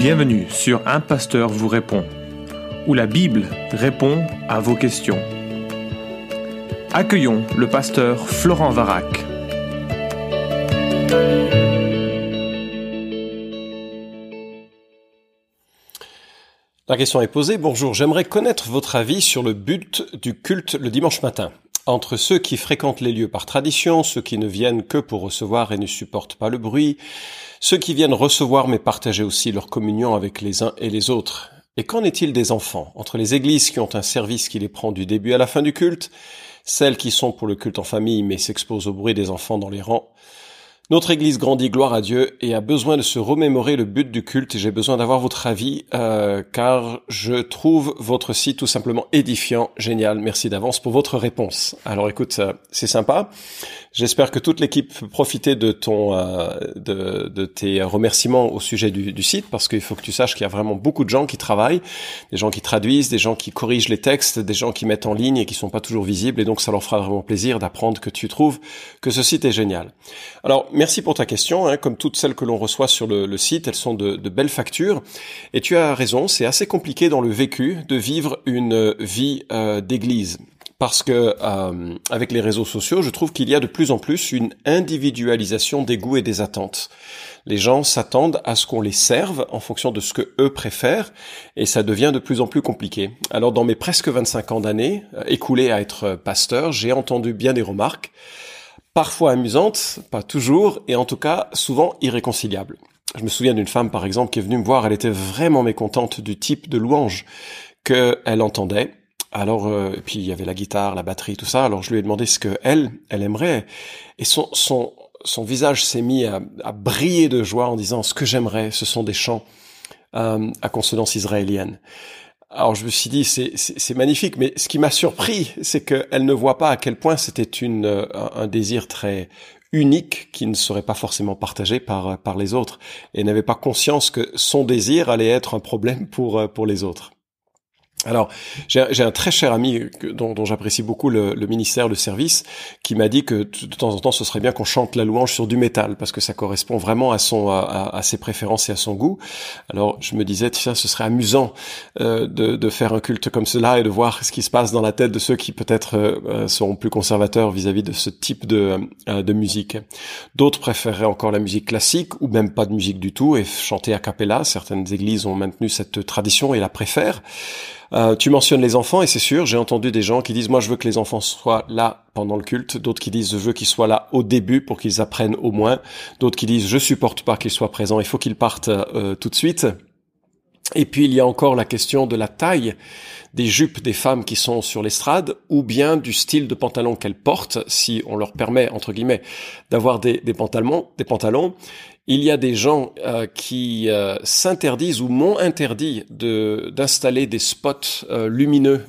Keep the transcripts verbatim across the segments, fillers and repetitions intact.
Bienvenue sur Un Pasteur vous répond, où la Bible répond à vos questions. Accueillons le pasteur Florent Varac. La question est posée. Bonjour, j'aimerais connaître votre avis sur le but du culte le dimanche matin. Entre ceux qui fréquentent les lieux par tradition, ceux qui ne viennent que pour recevoir et ne supportent pas le bruit, ceux qui viennent recevoir mais partager aussi leur communion avec les uns et les autres. Et qu'en est-il des enfants? Entre les églises qui ont un service qui les prend du début à la fin du culte, celles qui sont pour le culte en famille mais s'exposent au bruit des enfants dans les rangs. Notre église grandit, gloire à Dieu, et a besoin de se remémorer le but du culte. Et j'ai besoin d'avoir votre avis, euh, car je trouve votre site tout simplement édifiant, génial. Merci d'avance pour votre réponse. Alors écoute, euh, c'est sympa. J'espère que toute l'équipe peut profiter de ton, euh, de, de tes remerciements au sujet du, du site, parce qu'il faut que tu saches qu'il y a vraiment beaucoup de gens qui travaillent, des gens qui traduisent, des gens qui corrigent les textes, des gens qui mettent en ligne et qui sont pas toujours visibles. Et donc ça leur fera vraiment plaisir d'apprendre que tu trouves que ce site est génial. Alors merci pour ta question, hein, comme toutes celles que l'on reçoit sur le, le site, elles sont de, de belles factures. Et tu as raison, c'est assez compliqué dans le vécu de vivre une vie euh, d'église. Parce que euh, avec les réseaux sociaux, je trouve qu'il y a de plus en plus une individualisation des goûts et des attentes. Les gens s'attendent à ce qu'on les serve en fonction de ce que eux préfèrent, et ça devient de plus en plus compliqué. Alors dans mes presque vingt-cinq ans d'années euh, écoulées à être pasteur, j'ai entendu bien des remarques. Parfois amusante, pas toujours, et en tout cas souvent irréconciliable. Je me souviens d'une femme par exemple qui est venue me voir, elle était vraiment mécontente du type de louange qu'elle entendait. Alors, euh, et puis il y avait la guitare, la batterie, tout ça, alors je lui ai demandé ce que elle, elle aimerait, et son, son, son visage s'est mis à, à briller de joie en disant « ce que j'aimerais, ce sont des chants euh, à consonance israélienne ». Alors je me suis dit c'est, c'est c'est magnifique, mais ce qui m'a surpris c'est qu'elle ne voit pas à quel point c'était une un désir très unique qui ne serait pas forcément partagé par par les autres, et n'avait pas conscience que son désir allait être un problème pour pour les autres. Alors, j'ai, j'ai un très cher ami dont, dont j'apprécie beaucoup le, le ministère, le service, qui m'a dit que de temps en temps, ce serait bien qu'on chante la louange sur du métal, parce que ça correspond vraiment à son, à, à ses préférences et à son goût. Alors, je me disais, tiens, ce serait amusant euh, de, de faire un culte comme cela et de voir ce qui se passe dans la tête de ceux qui peut-être euh, seront plus conservateurs vis-à-vis de ce type de, euh, de musique. D'autres préféreraient encore la musique classique ou même pas de musique du tout et chanter a cappella. Certaines églises ont maintenu cette tradition et la préfèrent. Euh, tu mentionnes les enfants, et c'est sûr, j'ai entendu des gens qui disent « moi je veux que les enfants soient là pendant le culte », d'autres qui disent « je veux qu'ils soient là au début pour qu'ils apprennent au moins », d'autres qui disent « je supporte pas qu'ils soient présents, il faut qu'ils partent euh, tout de suite ». Et puis il y a encore la question de la taille des jupes des femmes qui sont sur l'estrade, ou bien du style de pantalon qu'elles portent, si on leur permet, entre guillemets, d'avoir des, des pantalons, des pantalons. Il y a des gens euh, qui euh, s'interdisent ou m'ont interdit de, d'installer des spots euh, lumineux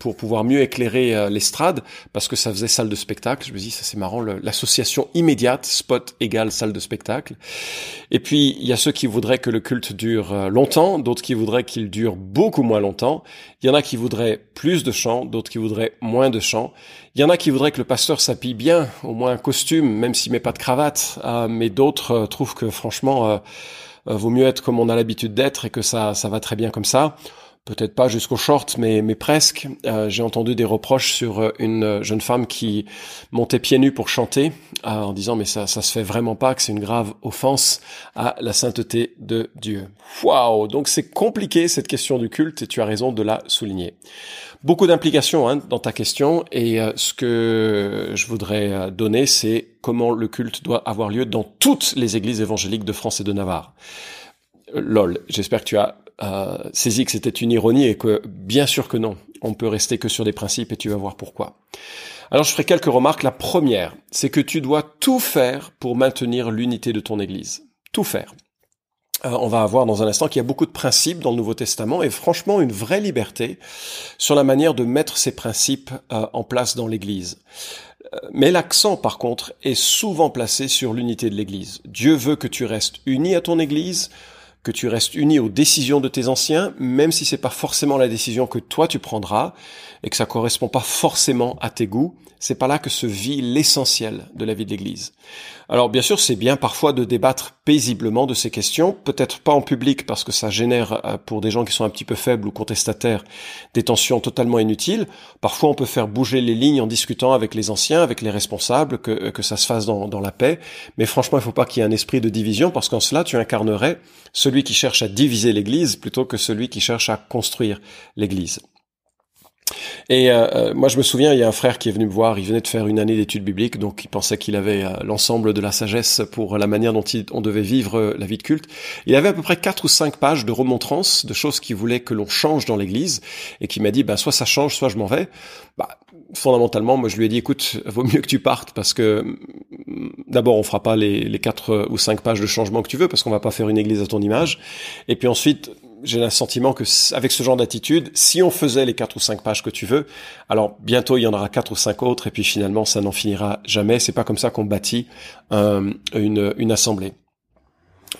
pour pouvoir mieux éclairer euh, l'estrade, parce que ça faisait salle de spectacle. Je me dis, ça c'est marrant, le, l'association immédiate, spot égale salle de spectacle. Et puis, il y a ceux qui voudraient que le culte dure euh, longtemps, d'autres qui voudraient qu'il dure beaucoup moins longtemps. Il y en a qui voudraient plus de chants, d'autres qui voudraient moins de chants. Il y en a qui voudraient que le pasteur s'habille bien, au moins un costume, même s'il met pas de cravate, euh, mais d'autres euh, trouvent que franchement, euh, euh, vaut mieux être comme on a l'habitude d'être et que ça, ça va très bien comme ça. Peut-être pas jusqu'au short, mais, mais presque. Euh, j'ai entendu des reproches sur une jeune femme qui montait pieds nus pour chanter, euh, en disant mais ça, ça se fait vraiment pas, que c'est une grave offense à la sainteté de Dieu. Waouh! Donc c'est compliqué cette question du culte et tu as raison de la souligner. Beaucoup d'implications hein, dans ta question, et euh, ce que je voudrais donner, c'est comment le culte doit avoir lieu dans toutes les églises évangéliques de France et de Navarre. Euh, lol, j'espère que tu as Euh, saisi que c'était une ironie et que bien sûr que non, on peut rester que sur des principes et tu vas voir pourquoi. Alors je ferai quelques remarques. La première, c'est que tu dois tout faire pour maintenir l'unité de ton église. Tout faire. Euh, on va voir dans un instant qu'il y a beaucoup de principes dans le Nouveau Testament et franchement une vraie liberté sur la manière de mettre ces principes euh, en place dans l'église. Mais l'accent, par contre, est souvent placé sur l'unité de l'église. Dieu veut que tu restes uni à ton église, que tu restes uni aux décisions de tes anciens, même si c'est pas forcément la décision que toi tu prendras et que ça correspond pas forcément à tes goûts. C'est pas là que se vit l'essentiel de la vie de l'Église. Alors bien sûr, c'est bien parfois de débattre paisiblement de ces questions, peut-être pas en public parce que ça génère pour des gens qui sont un petit peu faibles ou contestataires des tensions totalement inutiles. Parfois, on peut faire bouger les lignes en discutant avec les anciens, avec les responsables, que que ça se fasse dans dans la paix. Mais franchement, il faut pas qu'il y ait un esprit de division parce qu'en cela, tu incarnerais celui qui cherche à diviser l'Église plutôt que celui qui cherche à construire l'Église. Et euh, moi, je me souviens, il y a un frère qui est venu me voir, il venait de faire une année d'études bibliques, donc il pensait qu'il avait euh, l'ensemble de la sagesse pour la manière dont il, on devait vivre euh, la vie de culte. Il avait à peu près quatre ou cinq pages de remontrances, de choses qu'il voulait que l'on change dans l'Église, et qui m'a dit, bah, soit ça change, soit je m'en vais. Bah, fondamentalement, moi, je lui ai dit, écoute, vaut mieux que tu partes, parce que d'abord, on fera pas les, les quatre ou cinq pages de changement que tu veux, parce qu'on va pas faire une Église à ton image, et puis ensuite... J'ai le sentiment que avec ce genre d'attitude, si on faisait les quatre ou cinq pages que tu veux, alors bientôt il y en aura quatre ou cinq autres et puis finalement ça n'en finira jamais. C'est pas comme ça qu'on bâtit euh, une, une assemblée.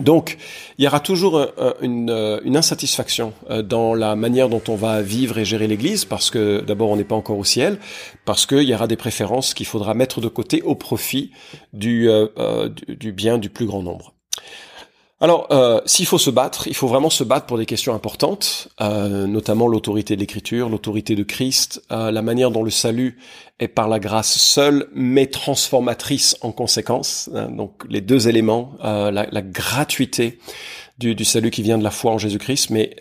Donc, il y aura toujours une, une insatisfaction dans la manière dont on va vivre et gérer l'Église, parce que d'abord, on n'est pas encore au ciel, parce qu'il y aura des préférences qu'il faudra mettre de côté au profit du, euh, du, du bien du plus grand nombre. Alors, euh, s'il faut se battre, il faut vraiment se battre pour des questions importantes, euh, notamment l'autorité de l'Écriture, l'autorité de Christ, euh, la manière dont le salut est par la grâce seule, mais transformatrice en conséquence. Hein, donc, les deux éléments, euh, la, la gratuité du, du salut qui vient de la foi en Jésus-Christ, mais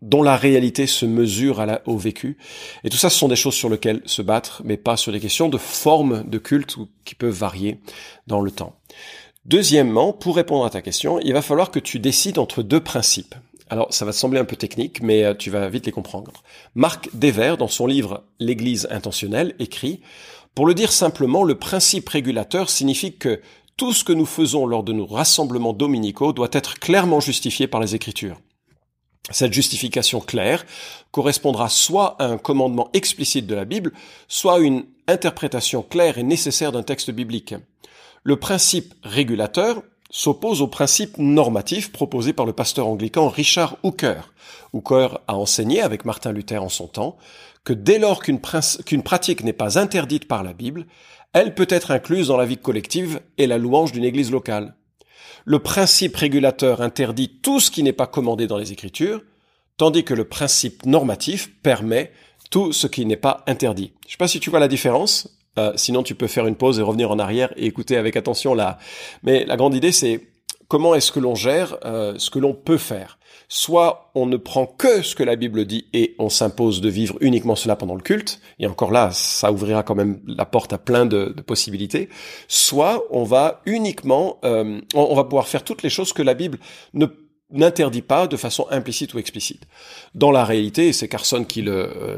dont la réalité se mesure à la, au vécu. Et tout ça, ce sont des choses sur lesquelles se battre, mais pas sur des questions de forme de culte ou, qui peuvent varier dans le temps. Deuxièmement, pour répondre à ta question, il va falloir que tu décides entre deux principes. Alors, ça va te sembler un peu technique, mais tu vas vite les comprendre. Marc Dever, dans son livre « L'Église intentionnelle », écrit « Pour le dire simplement, le principe régulateur signifie que tout ce que nous faisons lors de nos rassemblements dominicaux doit être clairement justifié par les Écritures. Cette justification claire correspondra soit à un commandement explicite de la Bible, soit à une interprétation claire et nécessaire d'un texte biblique. » Le principe régulateur s'oppose au principe normatif proposé par le pasteur anglican Richard Hooker. Hooker a enseigné avec Martin Luther en son temps que dès lors qu'une princ- qu'une pratique n'est pas interdite par la Bible, elle peut être incluse dans la vie collective et la louange d'une église locale. Le principe régulateur interdit tout ce qui n'est pas commandé dans les Écritures, tandis que le principe normatif permet tout ce qui n'est pas interdit. Je ne sais pas si tu vois la différence. Euh, sinon, tu peux faire une pause et revenir en arrière et écouter avec attention là. Mais la grande idée, c'est comment est-ce que l'on gère euh, ce que l'on peut faire. Soit on ne prend que ce que la Bible dit et on s'impose de vivre uniquement cela pendant le culte, et encore là, ça ouvrira quand même la porte à plein de, de possibilités, soit on va uniquement, euh, on, on va pouvoir faire toutes les choses que la Bible ne n'interdit pas de façon implicite ou explicite. Dans la réalité, et c'est Carson qui le euh,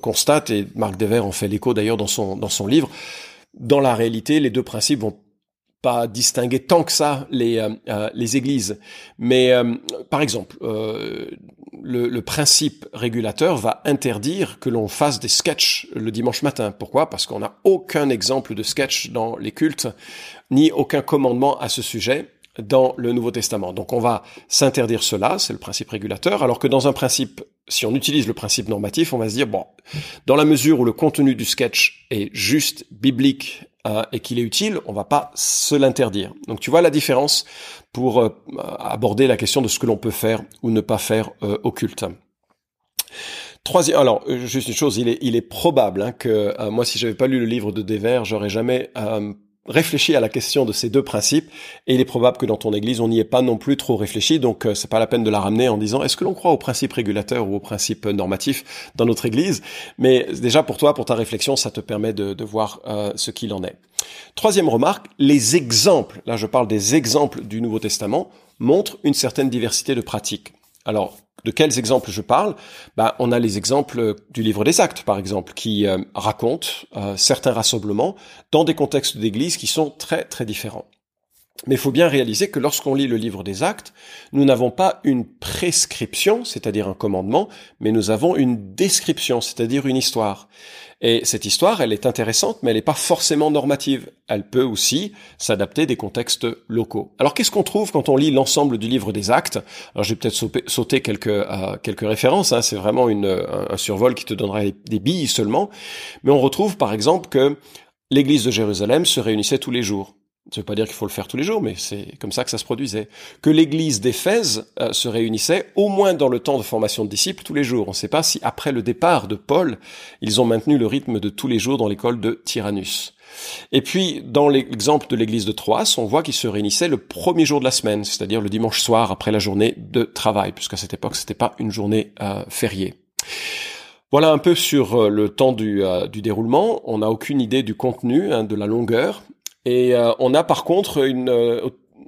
constate, et Marc Dever en fait l'écho d'ailleurs dans son dans son livre, dans la réalité, les deux principes vont pas distinguer tant que ça les euh, les églises. Mais euh, par exemple, euh, le, le principe régulateur va interdire que l'on fasse des sketchs le dimanche matin. Pourquoi ? Parce qu'on n'a aucun exemple de sketch dans les cultes, ni aucun commandement à ce sujet dans le Nouveau Testament. Donc on va s'interdire cela, c'est le principe régulateur, alors que dans un principe, si on utilise le principe normatif, on va se dire, bon, dans la mesure où le contenu du sketch est juste, biblique, euh, et qu'il est utile, on va pas se l'interdire. Donc tu vois la différence pour euh, aborder la question de ce que l'on peut faire ou ne pas faire euh, au culte. Troisième, alors juste une chose, il est, il est probable hein, que euh, moi si j'avais pas lu le livre de Dever, j'aurais jamais euh, réfléchis à la question de ces deux principes, et il est probable que dans ton église, on n'y est pas non plus trop réfléchi, donc euh, c'est pas la peine de la ramener en disant, est-ce que l'on croit au principe régulateur ou au principe normatif dans notre église ? Mais déjà pour toi, pour ta réflexion, ça te permet de, de voir euh, ce qu'il en est. Troisième remarque, les exemples, là je parle des exemples du Nouveau Testament, montrent une certaine diversité de pratiques. Alors, de quels exemples je parle ? Bah, on a les exemples du livre des Actes, par exemple, qui euh, raconte euh, certains rassemblements dans des contextes d'église qui sont très, très différents. Mais il faut bien réaliser que lorsqu'on lit le livre des Actes, nous n'avons pas une prescription, c'est-à-dire un commandement, mais nous avons une description, c'est-à-dire une histoire. Et cette histoire, elle est intéressante, mais elle n'est pas forcément normative. Elle peut aussi s'adapter des contextes locaux. Alors, qu'est-ce qu'on trouve quand on lit l'ensemble du livre des Actes? Alors, j'ai peut-être sauté quelques euh, quelques références, hein. C'est vraiment une, un survol qui te donnera des billes seulement. Mais on retrouve, par exemple, que l'Église de Jérusalem se réunissait tous les jours. Ça veut pas dire qu'il faut le faire tous les jours, mais c'est comme ça que ça se produisait. Que l'église d'Éphèse euh, se réunissait au moins dans le temps de formation de disciples tous les jours. On ne sait pas si après le départ de Paul, ils ont maintenu le rythme de tous les jours dans l'école de Tyrannus. Et puis, dans l'exemple de l'église de Troas, on voit qu'ils se réunissaient le premier jour de la semaine, c'est-à-dire le dimanche soir après la journée de travail, puisqu'à cette époque, c'était pas une journée euh, fériée. Voilà un peu sur euh, le temps du, euh, du déroulement. On n'a aucune idée du contenu, hein, de la longueur. Et euh, on a par contre une, euh,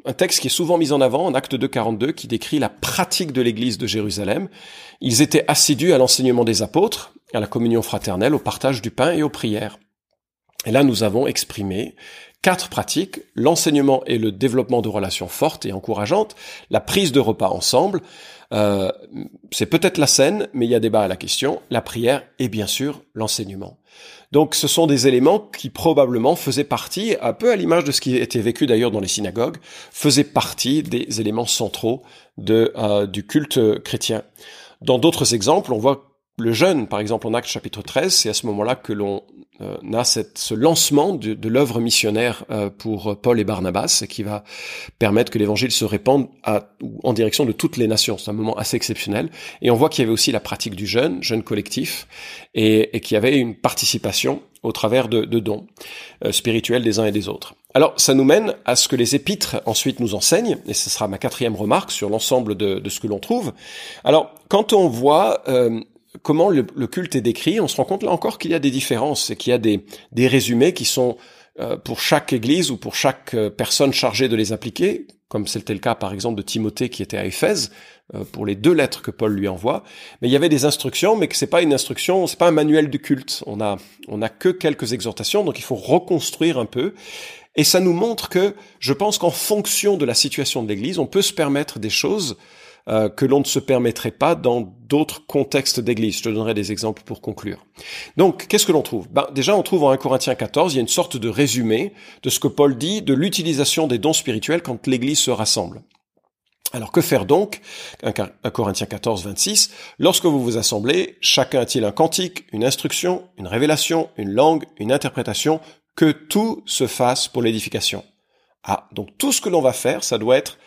un texte qui est souvent mis en avant, en Actes deux quarante-deux, qui décrit la pratique de l'Église de Jérusalem. Ils étaient assidus à l'enseignement des apôtres, à la communion fraternelle, au partage du pain et aux prières. Et là, nous avons exprimé quatre pratiques: l'enseignement et le développement de relations fortes et encourageantes, la prise de repas ensemble, euh, c'est peut-être la scène, mais il y a débat à la question, la prière et bien sûr l'enseignement. Donc ce sont des éléments qui probablement faisaient partie, un peu à l'image de ce qui était vécu d'ailleurs dans les synagogues, faisaient partie des éléments centraux de, euh, du culte chrétien. Dans d'autres exemples, on voit le jeûne, par exemple en Actes chapitre treize, c'est à ce moment-là que l'on euh, a cette, ce lancement de, de l'œuvre missionnaire euh, pour Paul et Barnabas, qui va permettre que l'évangile se répande à, en direction de toutes les nations. C'est un moment assez exceptionnel. Et on voit qu'il y avait aussi la pratique du jeûne, jeûne collectif, et, et qu'il y avait une participation au travers de, de dons euh, spirituels des uns et des autres. Alors, ça nous mène à ce que les épîtres ensuite nous enseignent, et ce sera ma quatrième remarque sur l'ensemble de, de ce que l'on trouve. Alors, quand on voit... Euh, Comment le, le culte est décrit, on se rend compte là encore qu'il y a des différences et qu'il y a des, des résumés qui sont euh, pour chaque église ou pour chaque euh, personne chargée de les appliquer, comme c'était le cas par exemple de Timothée qui était à Éphèse, euh, pour les deux lettres que Paul lui envoie. Mais il y avait des instructions, mais que c'est pas une instruction, c'est pas un manuel de culte. On a, on a que quelques exhortations, donc il faut reconstruire un peu. Et ça nous montre que, je pense qu'en fonction de la situation de l'église, on peut se permettre des choses Euh, que l'on ne se permettrait pas dans d'autres contextes d'église. Je te donnerai des exemples pour conclure. Donc, qu'est-ce que l'on trouve? Ben, déjà, on trouve en un Corinthiens quatorze, il y a une sorte de résumé de ce que Paul dit de l'utilisation des dons spirituels quand l'église se rassemble. Alors, que faire donc? un Corinthiens quatorze, vingt-six. Lorsque vous vous assemblez, chacun a-t-il un cantique, une instruction, une révélation, une langue, une interprétation, que tout se fasse pour l'édification. Ah, donc tout ce que l'on va faire, ça doit être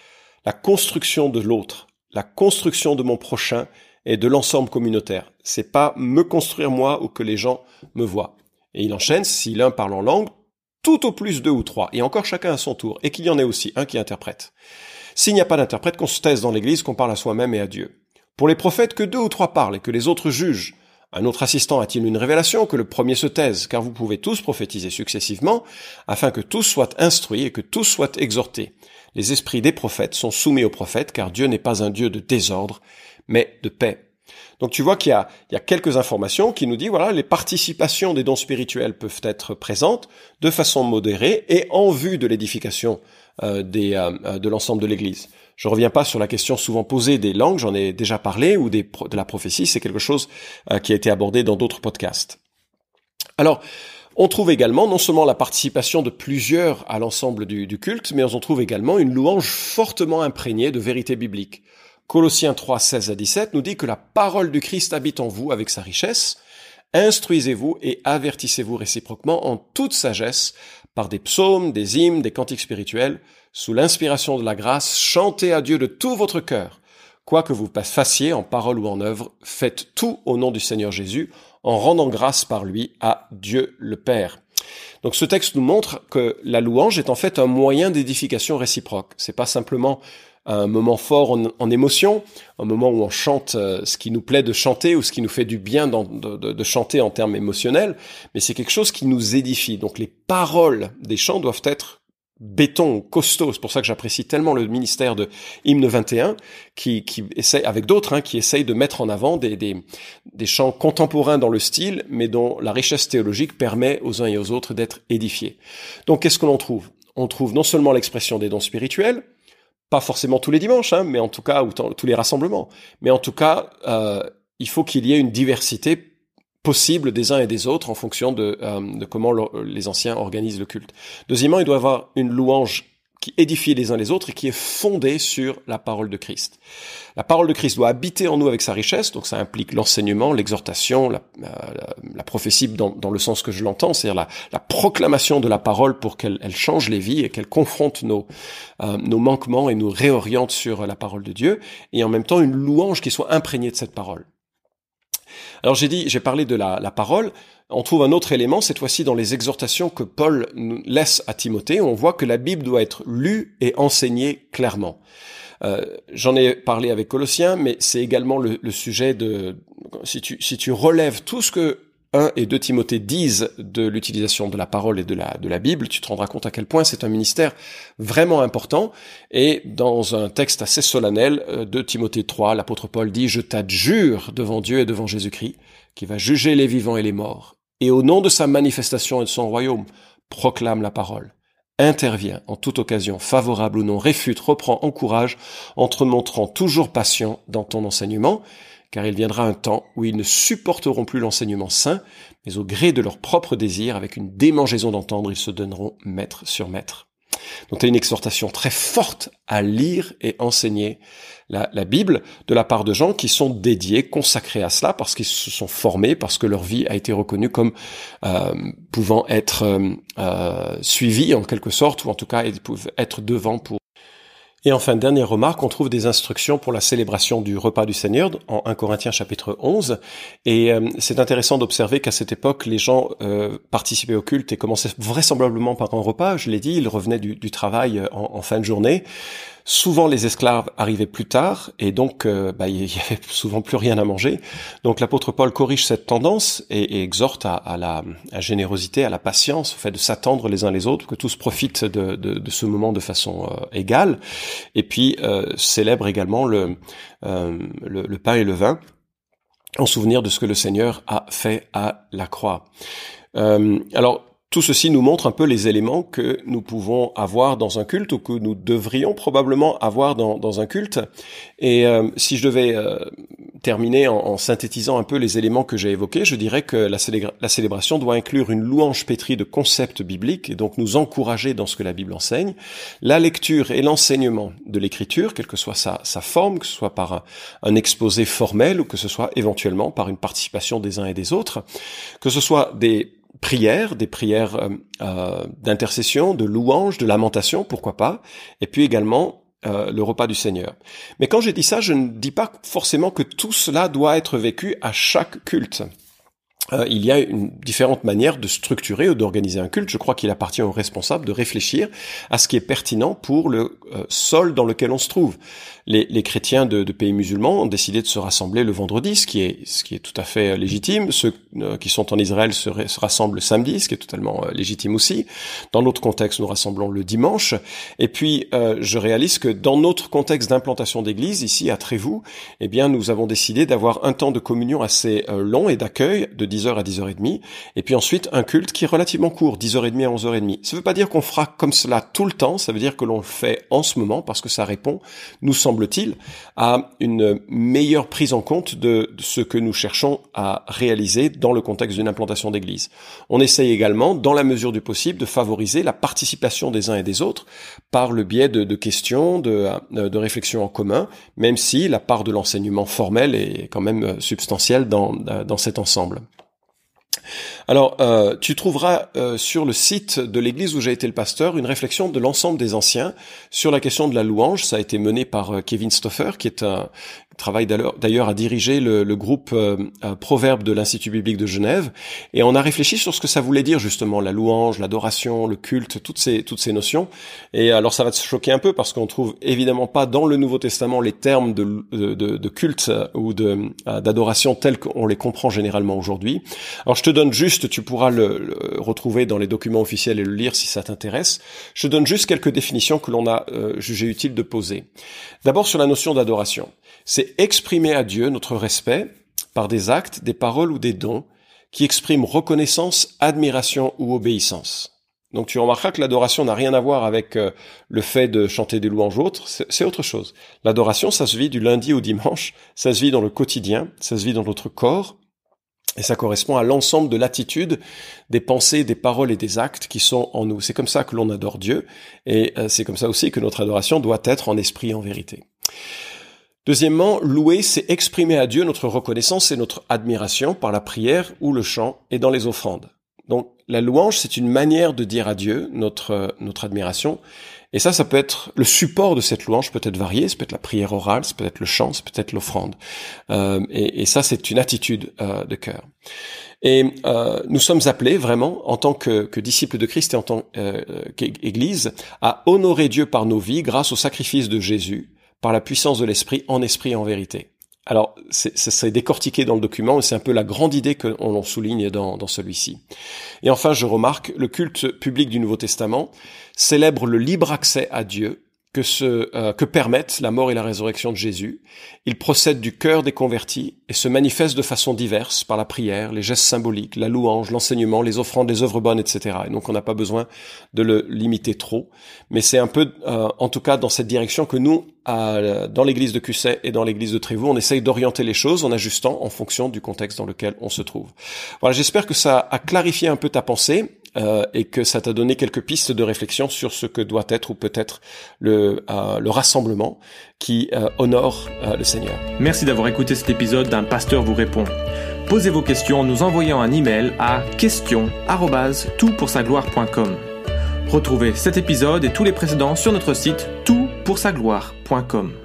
la construction de l'autre, la construction de mon prochain et de l'ensemble communautaire. C'est pas me construire moi ou que les gens me voient. Et il enchaîne, si l'un parle en langue, tout au plus deux ou trois, et encore chacun à son tour, et qu'il y en ait aussi un qui interprète. S'il n'y a pas d'interprète, qu'on se taise dans l'église, qu'on parle à soi-même et à Dieu. Pour les prophètes, que deux ou trois parlent et que les autres jugent. Un autre assistant a-t-il une révélation? Que le premier se taise, car vous pouvez tous prophétiser successivement, afin que tous soient instruits et que tous soient exhortés. Les esprits des prophètes sont soumis aux prophètes, car Dieu n'est pas un Dieu de désordre, mais de paix. Donc tu vois qu'il y a, il y a quelques informations qui nous disent, voilà, les participations des dons spirituels peuvent être présentes de façon modérée et en vue de l'édification euh, des, euh, de l'ensemble de l'Église. Je reviens pas sur la question souvent posée des langues, j'en ai déjà parlé, ou des, de la prophétie, c'est quelque chose euh, qui a été abordé dans d'autres podcasts. Alors, on trouve également non seulement la participation de plusieurs à l'ensemble du, du culte, mais on trouve également une louange fortement imprégnée de vérité biblique. Colossiens trois, seize à dix-sept nous dit que la parole du Christ habite en vous avec sa richesse. Instruisez-vous et avertissez-vous réciproquement en toute sagesse par des psaumes, des hymnes, des cantiques spirituels, sous l'inspiration de la grâce, chantez à Dieu de tout votre cœur. Quoi que vous fassiez en parole ou en œuvre, faites tout au nom du Seigneur Jésus, en rendant grâce par lui à Dieu le Père. Donc ce texte nous montre que la louange est en fait un moyen d'édification réciproque. C'est pas simplement un moment fort en, en émotion, un moment où on chante euh, ce qui nous plaît de chanter ou ce qui nous fait du bien dans, de, de, de chanter en termes émotionnels, mais c'est quelque chose qui nous édifie. Donc les paroles des chants doivent être béton, costaud. C'est pour ça que j'apprécie tellement le ministère de Hymne vingt et un qui, qui essaye, avec d'autres, hein, qui essaye de mettre en avant des, des, des chants contemporains dans le style, mais dont la richesse théologique permet aux uns et aux autres d'être édifiés. Donc, qu'est-ce que l'on trouve? on trouve non seulement l'expression des dons spirituels, pas forcément tous les dimanches, hein, mais en tout cas, ou t- tous les rassemblements, mais en tout cas, euh, il faut qu'il y ait une diversité possible des uns et des autres en fonction de, euh, de comment le, les anciens organisent le culte. Deuxièmement, il doit y avoir une louange qui édifie les uns les autres et qui est fondée sur la parole de Christ. La parole de Christ doit habiter en nous avec sa richesse, donc ça implique l'enseignement, l'exhortation, la, la, la prophétie dans, dans le sens que je l'entends, c'est-à-dire la, la proclamation de la parole pour qu'elle elle change les vies et qu'elle confronte nos, euh, nos manquements et nous réoriente sur la parole de Dieu, et en même temps une louange qui soit imprégnée de cette parole. Alors j'ai dit, j'ai parlé de la, la parole. On trouve un autre élément, cette fois-ci dans les exhortations que Paul laisse à Timothée. On voit que la Bible doit être lue et enseignée clairement. Euh, j'en ai parlé avec Colossiens, mais c'est également le, le sujet de si tu si tu relèves tout ce que un et deux Timothée disent de l'utilisation de la parole et de la, de la Bible, tu te rendras compte à quel point c'est un ministère vraiment important. Et dans un texte assez solennel de Timothée trois, l'apôtre Paul dit « Je t'adjure devant Dieu et devant Jésus-Christ, qui va juger les vivants et les morts, et au nom de sa manifestation et de son royaume, proclame la parole, intervient en toute occasion, favorable ou non, réfute, reprend, encourage, en te montrant toujours patient dans ton enseignement. » Car il viendra un temps où ils ne supporteront plus l'enseignement saint, mais au gré de leurs propres désirs, avec une démangeaison d'entendre, ils se donneront maître sur maître. Donc il y a une exhortation très forte à lire et enseigner la, la Bible de la part de gens qui sont dédiés, consacrés à cela, parce qu'ils se sont formés, parce que leur vie a été reconnue comme euh, pouvant être euh, euh, suivie en quelque sorte, ou en tout cas ils peuvent être devant pour... Et enfin, dernière remarque, on trouve des instructions pour la célébration du repas du Seigneur en un Corinthiens chapitre onze. Et euh, c'est intéressant d'observer qu'à cette époque, les gens euh, participaient au culte et commençaient vraisemblablement par un repas. Je l'ai dit, ils revenaient du, du travail en, en fin de journée. Souvent, les esclaves arrivaient plus tard et donc euh, bah, il y avait souvent plus rien à manger. Donc l'apôtre Paul corrige cette tendance et, et exhorte à, à la à générosité, à la patience, au fait de s'attendre les uns les autres, que tous profitent de, de, de ce moment de façon euh, égale. Et puis euh, célèbre également le, euh, le, le pain et le vin en souvenir de ce que le Seigneur a fait à la croix. Euh, alors, tout ceci nous montre un peu les éléments que nous pouvons avoir dans un culte ou que nous devrions probablement avoir dans, dans un culte. Et euh, si je devais euh, terminer en, en synthétisant un peu les éléments que j'ai évoqués, je dirais que la, célébra- la célébration doit inclure une louange pétrie de concepts bibliques et donc nous encourager dans ce que la Bible enseigne. La lecture et l'enseignement de l'écriture, quelle que soit sa, sa forme, que ce soit par un, un exposé formel ou que ce soit éventuellement par une participation des uns et des autres, que ce soit des prières, des prières euh, euh, d'intercession, de louange, de lamentation, pourquoi pas, et puis également euh, le repas du Seigneur. Mais quand je dis ça, je ne dis pas forcément que tout cela doit être vécu à chaque culte. Euh, il y a une différente manière de structurer ou d'organiser un culte. Je crois qu'il appartient aux responsables de réfléchir à ce qui est pertinent pour le euh, sol dans lequel on se trouve. Les, les chrétiens de, de pays musulmans ont décidé de se rassembler le vendredi, ce qui est, ce qui est tout à fait légitime. Ceux euh, qui sont en Israël se, ré, se rassemblent le samedi, ce qui est totalement euh, légitime aussi. Dans notre contexte, nous rassemblons le dimanche. Et puis, euh, je réalise que dans notre contexte d'implantation d'église, ici à Trévoux, eh bien, nous avons décidé d'avoir un temps de communion assez euh, long et d'accueil de dix heures à dix heures trente, et puis ensuite un culte qui est relativement court, dix heures trente à onze heures trente. Ça ne veut pas dire qu'on fera comme cela tout le temps, ça veut dire que l'on le fait en ce moment, parce que ça répond, nous semble-t-il, à une meilleure prise en compte de ce que nous cherchons à réaliser dans le contexte d'une implantation d'église. On essaye également, dans la mesure du possible, de favoriser la participation des uns et des autres par le biais de, de questions, de, de réflexions en commun, même si la part de l'enseignement formel est quand même substantielle dans, dans cet ensemble. Alors, euh, tu trouveras euh, sur le site de l'église où j'ai été le pasteur une réflexion de l'ensemble des anciens sur la question de la louange. Ça a été mené par euh, Kevin Stoffer, qui est un travaille d'ailleurs à diriger le, le groupe euh, Proverbe de l'Institut biblique de Genève. Et on a réfléchi sur ce que ça voulait dire justement, la louange, l'adoration, le culte, toutes ces toutes ces notions. Et alors, ça va te choquer un peu parce qu'on trouve évidemment pas dans le Nouveau Testament les termes de de, de, de culte ou de d'adoration tels qu'on les comprend généralement aujourd'hui. Alors, je te donne juste tu pourras le, le retrouver dans les documents officiels et le lire si ça t'intéresse. Je donne juste quelques définitions que l'on a euh, jugé utile de poser. D'abord, sur la notion d'adoration. C'est exprimer à Dieu notre respect par des actes, des paroles ou des dons qui expriment reconnaissance, admiration ou obéissance. Donc tu remarqueras que l'adoration n'a rien à voir avec euh, le fait de chanter des louanges autres, c'est, c'est autre chose. L'adoration, ça se vit du lundi au dimanche, ça se vit dans le quotidien, ça se vit dans notre corps, et ça correspond à l'ensemble de l'attitude, des pensées, des paroles et des actes qui sont en nous. C'est comme ça que l'on adore Dieu, et euh, c'est comme ça aussi que notre adoration doit être en esprit et en vérité. Deuxièmement, louer, c'est exprimer à Dieu notre reconnaissance et notre admiration par la prière ou le chant et dans les offrandes. Donc, la louange, c'est une manière de dire à Dieu notre, notre admiration. Et ça, ça peut être, le support de cette louange peut être varié. Ça peut être la prière orale, ça peut être le chant, ça peut être l'offrande. Euh, et, et ça, c'est une attitude euh, de cœur. Et euh, nous sommes appelés vraiment, en tant que, que disciples de Christ et en tant euh, qu'Église, à honorer Dieu par nos vies grâce au sacrifice de Jésus, par la puissance de l'esprit, en esprit et en vérité. Alors, c'est, ça s'est décortiqué dans le document, et c'est un peu la grande idée qu'on souligne dans, dans celui-ci. Et enfin, je remarque, le culte public du Nouveau Testament célèbre le libre accès à Dieu que, se, euh, que permettent la mort et la résurrection de Jésus. Il procède du cœur des convertis et se manifeste de façon diverse par la prière, les gestes symboliques, la louange, l'enseignement, les offrandes, les œuvres bonnes, et cetera. Et donc, on n'a pas besoin de le limiter trop. Mais c'est un peu, euh, en tout cas, dans cette direction que nous, À, dans l'église de Cusset et dans l'église de Trévoux, on essaye d'orienter les choses en ajustant en fonction du contexte dans lequel on se trouve. Voilà, j'espère que ça a clarifié un peu ta pensée euh, et que ça t'a donné quelques pistes de réflexion sur ce que doit être ou peut être le, euh, le rassemblement qui euh, honore euh, le Seigneur. Merci d'avoir écouté cet épisode d'Un Pasteur vous répond. Posez vos questions en nous envoyant un email à question arobase tout pour sa gloire point com. Retrouvez cet épisode et tous les précédents sur notre site tout pour sa gloire point com.